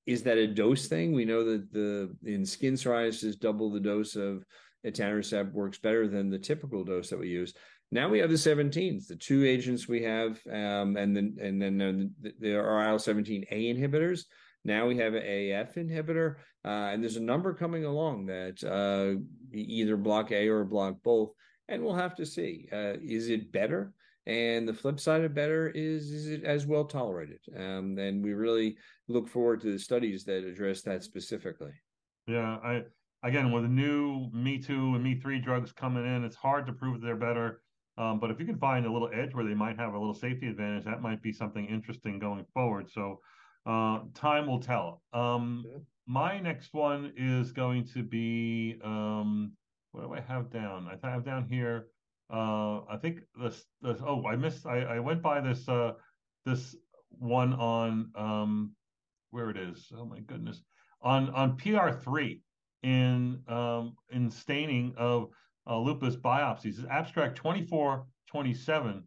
Is that a dose thing? We know that in skin psoriasis, double the dose of etanercept works better than the typical dose that we use. Now we have the 17s, the two agents we have, and then there are IL-17A inhibitors. Now we have an AF inhibitor, and there's a number coming along that either block A or block both, and we'll have to see. Is it better? And the flip side of better is it as well tolerated? And we really look forward to the studies that address that specifically. Yeah, again, with the new Me Too and Me 3 drugs coming in, it's hard to prove they're better. But if you can find a little edge where they might have a little safety advantage, that might be something interesting going forward. So time will tell. Okay. My next one is going to be, what do I have down? I have down here. I think this. Oh, I missed. I went by this. This one on where it is. Oh my goodness. On PR3 in staining of lupus biopsies. It's abstract 2427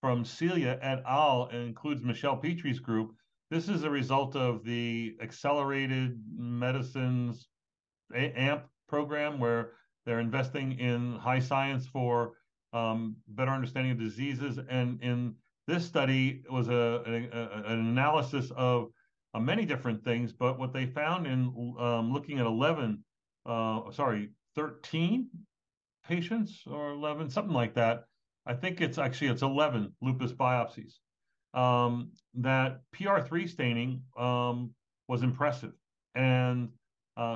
from Celia et al. And includes Michelle Petrie's group. This is a result of the Accelerated Medicines AMP program, where they're investing in high science for better understanding of diseases, and in this study it was an analysis of many different things. But what they found in looking at 13 patients, or 11, something like that. I think it's 11 lupus biopsies. That PR3 staining was impressive and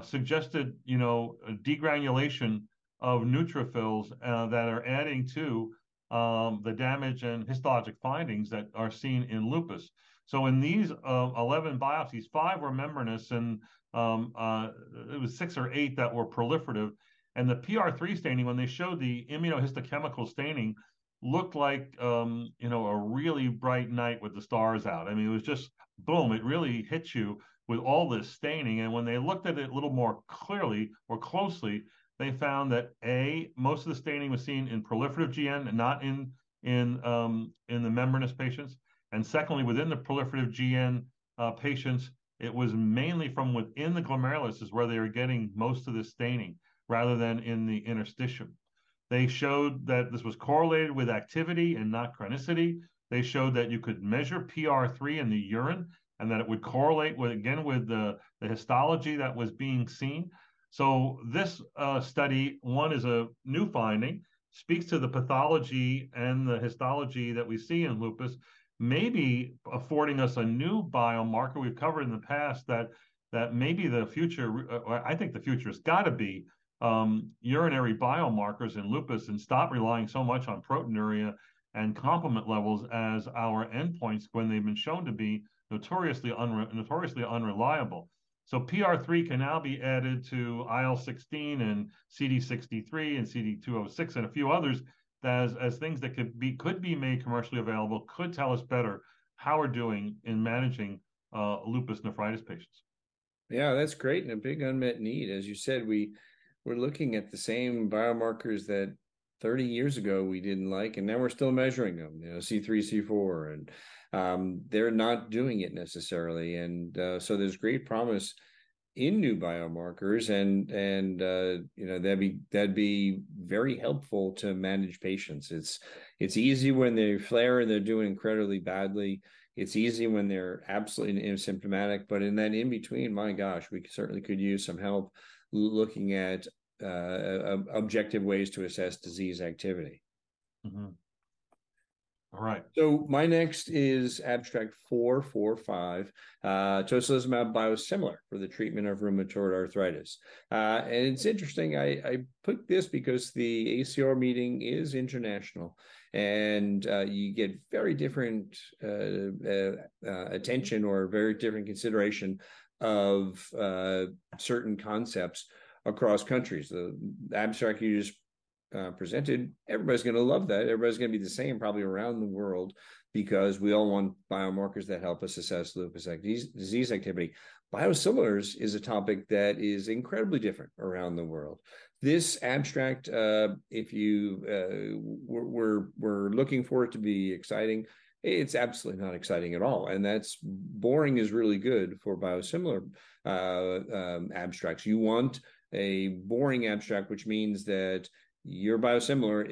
suggested a degranulation of neutrophils that are adding to the damage and histologic findings that are seen in lupus. So in these 11 biopsies, 5 were membranous, and it was 6 or 8 that were proliferative. And the PR3 staining, when they showed the immunohistochemical staining, looked like a really bright night with the stars out. I mean, it was just boom. It really hit you with all this staining. And when they looked at it a little more clearly or closely, they found that A, most of the staining was seen in proliferative GN and not in the membranous patients. And secondly, within the proliferative GN patients, it was mainly from within the glomerulus is where they were getting most of this staining, rather than in the interstitium. They showed that this was correlated with activity and not chronicity. They showed that you could measure PR3 in the urine and that it would correlate with the histology that was being seen. So this study, one, is a new finding, speaks to the pathology and the histology that we see in lupus, maybe affording us a new biomarker we've covered in the past that maybe the future, I think the future has got to be urinary biomarkers in lupus, and stop relying so much on proteinuria and complement levels as our endpoints when they've been shown to be notoriously unreliable. So PR3 can now be added to IL-16 and CD63 and CD206 and a few others as things that could be made commercially available, could tell us better how we're doing in managing lupus nephritis patients. Yeah, that's great, and a big unmet need. As you said, we're looking at the same biomarkers that 30 years ago we didn't like, and now we're still measuring them, C3, C4, and they're not doing it necessarily. And so there's great promise in new biomarkers, and that'd be very helpful to manage patients. It's easy when they flare and they're doing incredibly badly. It's easy when they're absolutely asymptomatic, but in that in between, my gosh, we certainly could use some help looking at objective ways to assess disease activity. Mm-hmm. All right. So my next is abstract 445, tocilizumab biosimilar for the treatment of rheumatoid arthritis. And it's interesting. I put this because the ACR meeting is international, and you get very different attention or very different consideration of certain concepts across countries. The abstract you just presented, everybody's going to love that. Everybody's going to be the same probably around the world, because we all want biomarkers that help us assess lupus disease activity. Biosimilars is a topic that is incredibly different around the world. This abstract, if you were looking for it to be exciting, it's absolutely not exciting at all. And that's boring is really good for biosimilar abstracts. You want a boring abstract, which means that your biosimilar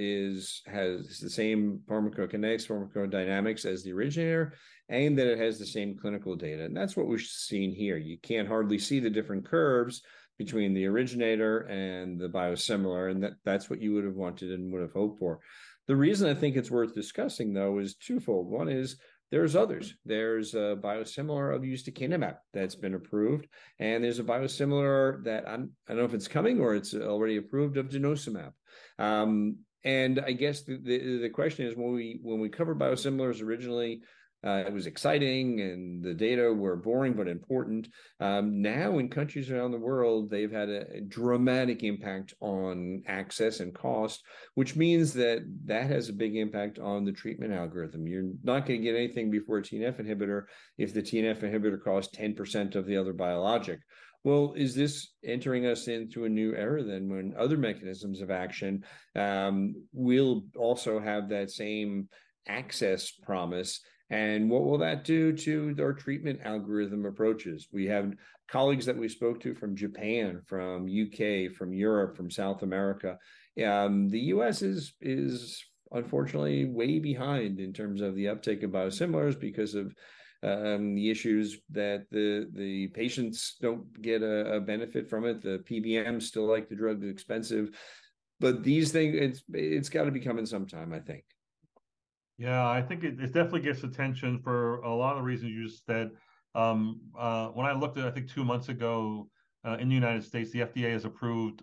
has the same pharmacokinetics, pharmacodynamics as the originator, and that it has the same clinical data. And that's what we're seeing here. You can't hardly see the different curves between the originator and the biosimilar, and that's what you would have wanted and would have hoped for. The reason I think it's worth discussing, though, is twofold. One is there's others. There's a biosimilar of ustekinumab that's been approved, and there's a biosimilar that I don't know if it's coming or it's already approved of denosumab. And I guess the question is, when we covered biosimilars originally, it was exciting and the data were boring but important. Now in countries around the world, they've had a dramatic impact on access and cost, which means that has a big impact on the treatment algorithm. You're not going to get anything before a TNF inhibitor if the TNF inhibitor costs 10% of the other biologic. Well, is this entering us into a new era then, when other mechanisms of action will also have that same access promise? And what will that do to our treatment algorithm approaches? We have colleagues that we spoke to from Japan, from UK, from Europe, from South America. The US is unfortunately way behind in terms of the uptake of biosimilars because of the issues that the patients don't get a benefit from it. The PBMs still like the drug is expensive, but these things, it's got to be coming sometime, I think. Yeah, I think it definitely gets attention for a lot of the reasons you just said. When I looked at, I think 2 months ago in the United States, the FDA has approved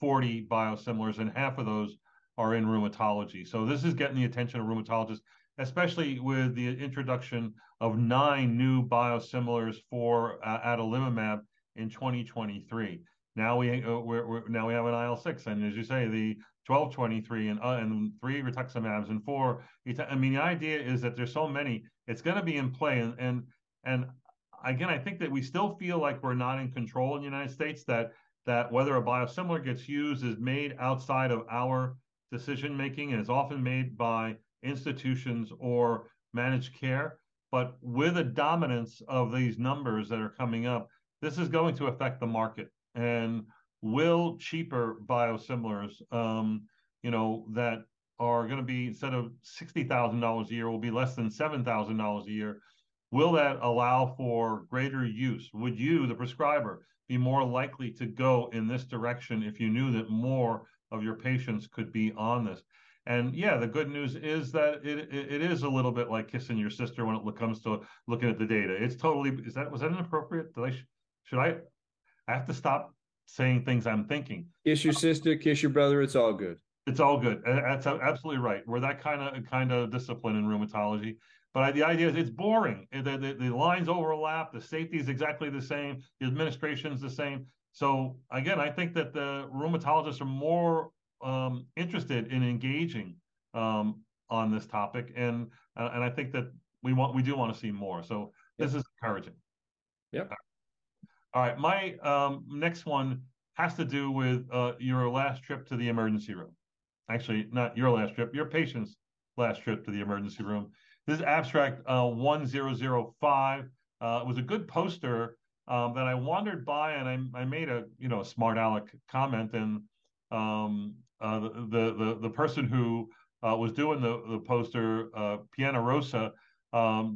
40 biosimilars, and half of those are in rheumatology. So this is getting the attention of rheumatologists, especially with the introduction of 9 new biosimilars for adalimumab in 2023. Now we have an IL-6, and as you say, the 1223 and 3 rituximabs and 4. I mean, the idea is that there's so many. It's going to be in play, and again, I think that we still feel like we're not in control in the United States. That whether a biosimilar gets used is made outside of our decision making, and is often made by institutions or managed care. But with a dominance of these numbers that are coming up, this is going to affect the market. And will cheaper biosimilars, that are going to be, instead of $60,000 a year, will be less than $7,000 a year. Will that allow for greater use? Would you, the prescriber, be more likely to go in this direction if you knew that more of your patients could be on this? And yeah, the good news is that it is a little bit like kissing your sister when it comes to looking at the data. It's totally, was that inappropriate? I have to stop saying things I'm thinking. Kiss your sister, kiss your brother. It's all good. It's all good. That's absolutely right. We're that kind of discipline in rheumatology. But the idea is it's boring. The lines overlap. The safety is exactly the same. The administration is the same. So again, I think that the rheumatologists are more interested in engaging on this topic, and I think that we do want to see more. So this is encouraging. Yep. All right, my next one has to do with your last trip to the emergency room. Actually, not your last trip, your patient's last trip to the emergency room. This is abstract 1005. It was a good poster that I wandered by, and I made a smart aleck comment, and the person who was doing the poster, Piana Rosa,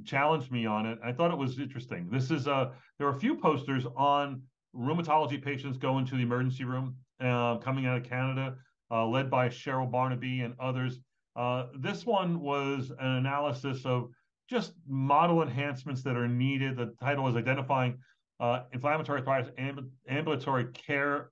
challenged me on it. I thought it was interesting. This is there are a few posters on rheumatology patients going to the emergency room coming out of Canada, led by Cheryl Barnaby and others. This one was an analysis of just model enhancements that are needed. The title is Identifying Inflammatory Arthritis Ambulatory Care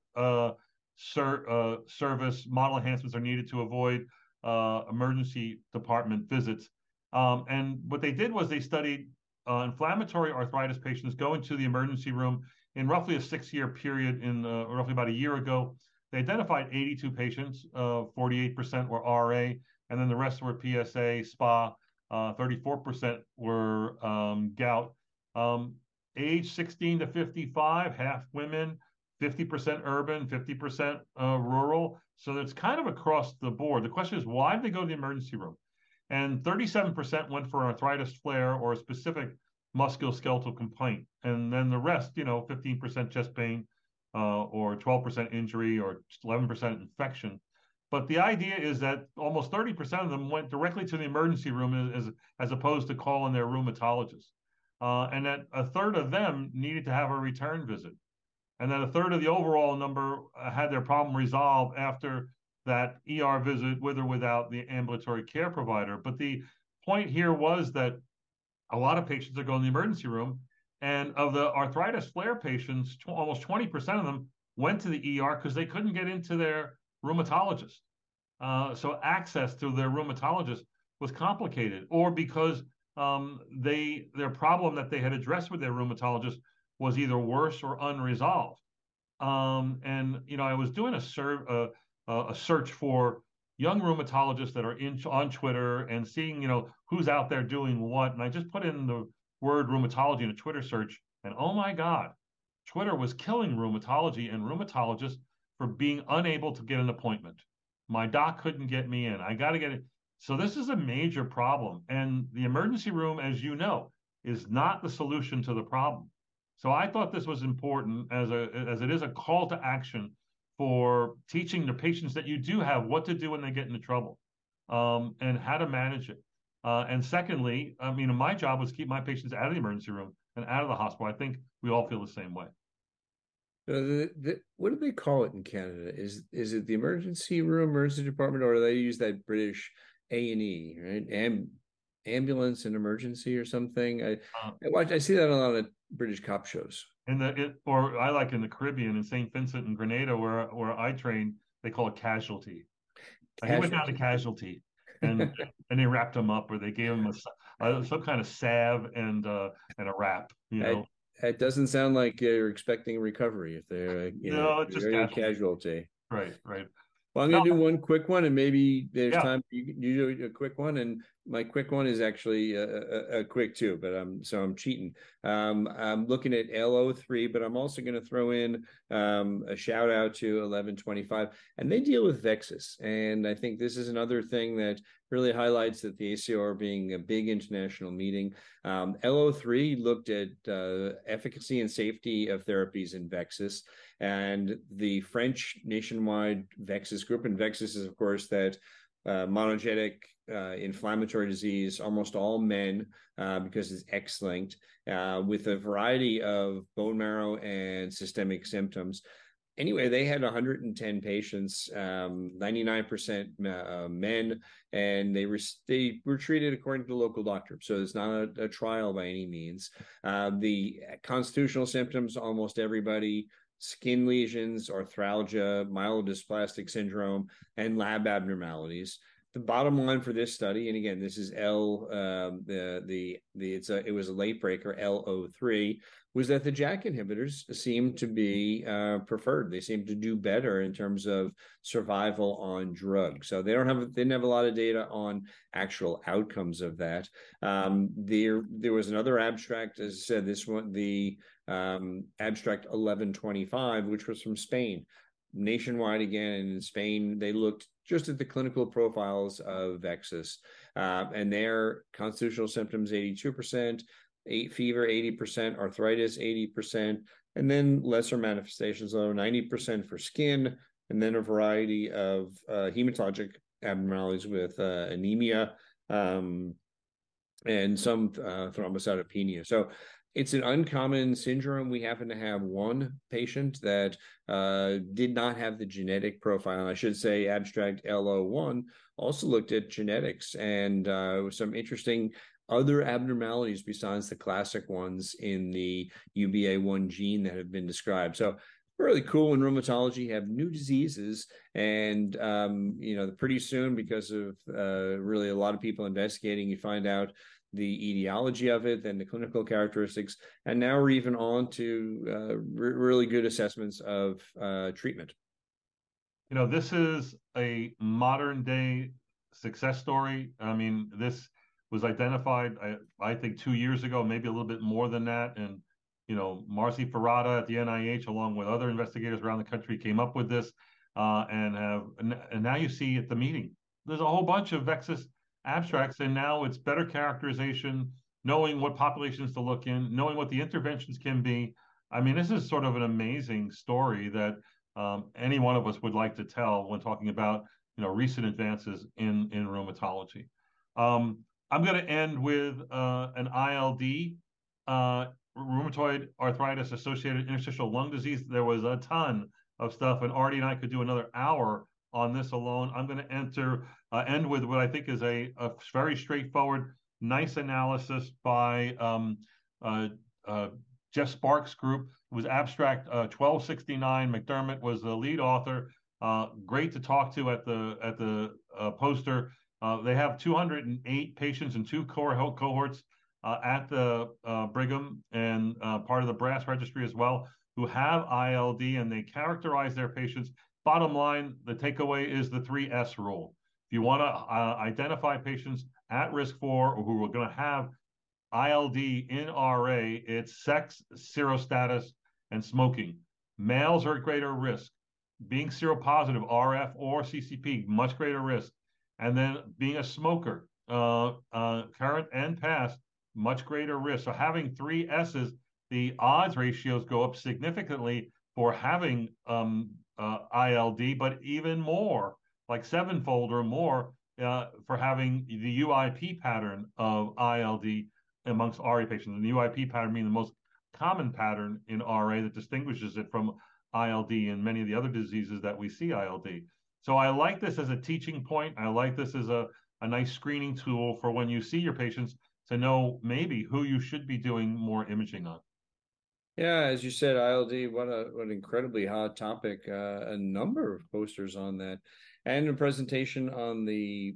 Service Model Enhancements Are Needed to Avoid Emergency Department Visits. And what they did was they studied inflammatory arthritis patients going to the emergency room in roughly a 6-year period in roughly about a year ago. They identified 82 patients, 48% were RA, and then the rest were PSA, SPA, 34% were gout. Age 16 to 55, half women, 50% urban, 50% rural. So it's kind of across the board. The question is, why did they go to the emergency room? And 37% went for an arthritis flare or a specific musculoskeletal complaint. And then the rest, 15% chest pain or 12% injury or 11% infection. But the idea is that almost 30% of them went directly to the emergency room as opposed to calling their rheumatologist. And that a third of them needed to have a return visit. And then a third of the overall number had their problem resolved after that ER visit with or without the ambulatory care provider. But the point here was that a lot of patients are going to the emergency room, and of the arthritis flare patients, almost 20% of them went to the ER because they couldn't get into their rheumatologist. So access to their rheumatologist was complicated, or because their problem that they had addressed with their rheumatologist was either worse or unresolved. I was doing a search for young rheumatologists that are on Twitter and seeing, who's out there doing what. And I just put in the word rheumatology in a Twitter search, and oh my God, Twitter was killing rheumatology and rheumatologists for being unable to get an appointment. My doc couldn't get me in. I got to get it. So this is a major problem. And the emergency room, as you know, is not the solution to the problem. So I thought this was important as it is a call to action for teaching the patients that you do have what to do when they get into trouble and how to manage it. And secondly, my job was to keep my patients out of the emergency room and out of the hospital. I think we all feel the same way. What do they call it in Canada? Is it the emergency room, emergency department, or do they use that British A&E, right? Ambulance and emergency or something? I see that on a lot of British cop shows. Or I like in the Caribbean, in St. Vincent and Grenada, where I trained, they call it casualty. He went down to casualty, and they wrapped him up, or they gave him some kind of salve and a wrap. You know, it doesn't sound like you're expecting recovery if they're just casualty. Right. Well, I'm going to do one quick one, and maybe there's time. You do a quick one, and my quick one is actually a quick two, but I'm cheating. I'm looking at LO3, but I'm also going to throw in a shout out to 1125, and they deal with Vexus. And I think this is another thing that really highlights that the ACR being a big international meeting. LO3 looked at efficacy and safety of therapies in Vexus, and the French nationwide Vexus group, and Vexus is, of course, that monogenic inflammatory disease, almost all men, because it's X-linked, with a variety of bone marrow and systemic symptoms. Anyway, they had 110 patients, 99% men, and they were treated according to the local doctor. So it's not a trial by any means. The constitutional symptoms, almost everybody, skin lesions, arthralgia, myelodysplastic syndrome, and lab abnormalities. The bottom line for this study, and again, this is it was a late breaker, LO3, was that the JAK inhibitors seem to be preferred. They seem to do better in terms of survival on drugs. So they didn't have a lot of data on actual outcomes of that. There was another abstract, as I said, this one, the abstract 1125, which was from Spain. Nationwide again, and in Spain, they looked just at the clinical profiles of Vexus, and their constitutional symptoms, 82%, fever, 80%, arthritis, 80%, and then lesser manifestations, though 90% for skin, and then a variety of hematologic abnormalities with anemia and some thrombocytopenia. So it's an uncommon syndrome. We happen to have one patient that did not have the genetic profile. I should say abstract LO1 also looked at genetics and some interesting other abnormalities besides the classic ones in the UBA1 gene that have been described. So really cool in rheumatology, have new diseases, and pretty soon, because of really a lot of people investigating, you find out the etiology of it, then the clinical characteristics, and now we're even on to really good assessments of treatment. You know, this is a modern day success story. I mean, this was identified, I think, 2 years ago, maybe a little bit more than that. And, you know, Marcy Ferrata at the NIH, along with other investigators around the country, came up with this, and now you see at the meeting, there's a whole bunch of Vexus abstracts, and now it's better characterization, knowing what populations to look in, knowing what the interventions can be. I mean, this is sort of an amazing story that any one of us would like to tell when talking about, you know, recent advances in rheumatology. I'm going to end with an ILD, rheumatoid arthritis associated interstitial lung disease. There was a ton of stuff, and Artie and I could do another hour on this alone. I'm going to end with what I think is a very straightforward, nice analysis by Jeff Sparks' group. It was abstract 1269. McDermott was the lead author. Great to talk to at the poster. They have 208 patients in two cohorts at the Brigham and part of the Brass Registry as well, who have ILD, and they characterize their patients. Bottom line, the takeaway is the 3S rule. If you want to identify patients at risk for or who are going to have ILD in RA, it's sex, serostatus, and smoking. Males are at greater risk. Being seropositive, RF or CCP, much greater risk. And then being a smoker, current and past, much greater risk. So having 3S's, the odds ratios go up significantly for having ILD, but even more, like sevenfold or more, for having the UIP pattern of ILD amongst RA patients. And the UIP pattern being the most common pattern in RA that distinguishes it from ILD and many of the other diseases that we see ILD. So I like this as a teaching point. I like this as a nice screening tool for when you see your patients to know maybe who you should be doing more imaging on. Yeah, as you said, ILD, what an incredibly hot topic. A number of posters on that, and a presentation on the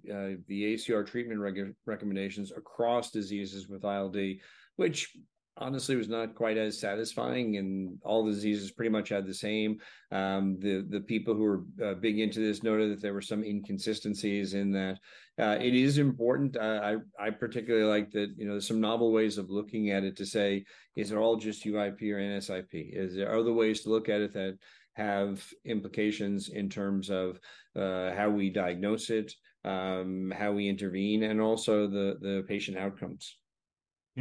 ACR treatment recommendations across diseases with ILD, which honestly was not quite as satisfying. And all diseases pretty much had the same. The people who were big into this noted that there were some inconsistencies in that. It is important. I particularly like that, there's some novel ways of looking at it to say, is it all just UIP or NSIP? Is there other ways to look at it that have implications in terms of how we diagnose it, how we intervene, and also the patient outcomes?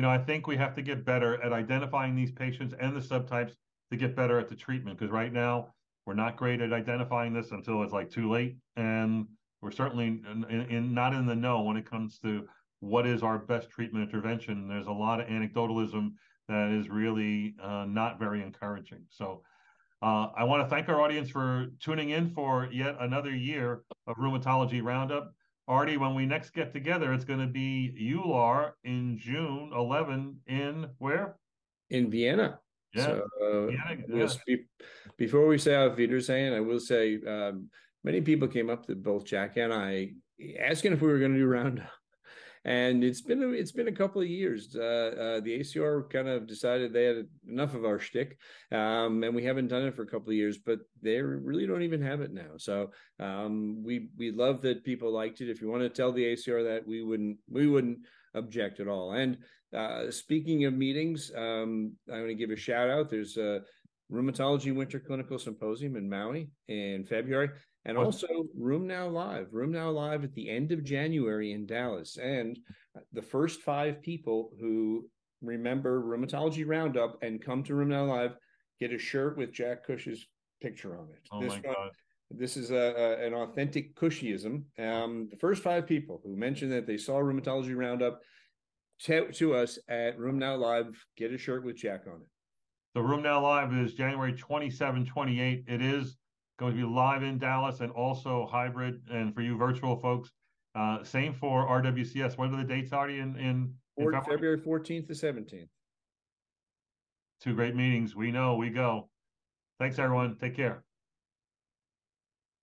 I think we have to get better at identifying these patients and the subtypes to get better at the treatment, because right now we're not great at identifying this until it's too late. And we're certainly not in the know when it comes to what is our best treatment intervention. There's a lot of anecdotalism that is really not very encouraging. So I want to thank our audience for tuning in for yet another year of Rheumatology Roundup. Artie, when we next get together, it's going to be EULAR in June 11 in where? In Vienna. Yeah. So, Vienna, yeah. Before we say auf Wiedersehen, I will say many people came up to both Jack and I asking if we were going to do Roundup. And it's been a couple of years. The ACR kind of decided they had enough of our shtick, and we haven't done it for a couple of years. But they really don't even have it now. So we love that people liked it. If you want to tell the ACR that, we wouldn't object at all. And speaking of meetings, I want to give a shout out. There's a Rheumatology Winter Clinical Symposium in Maui in February. And also RheumNow Live at the end of January in Dallas. And the first 5 people who remember Rheumatology Roundup and come to RheumNow Live get a shirt with Jack Cush's picture on it. Oh, my God. This is an authentic Cushyism. The first 5 people who mentioned that they saw Rheumatology Roundup to us at RheumNow Live get a shirt with Jack on it. The RheumNow Live is January 27, 28. It is going to be live in Dallas and also hybrid, and for you virtual folks, same for RWCS. What are the dates already in February? February 14th to 17th. 2 great meetings. We know we go. Thanks, everyone. Take care.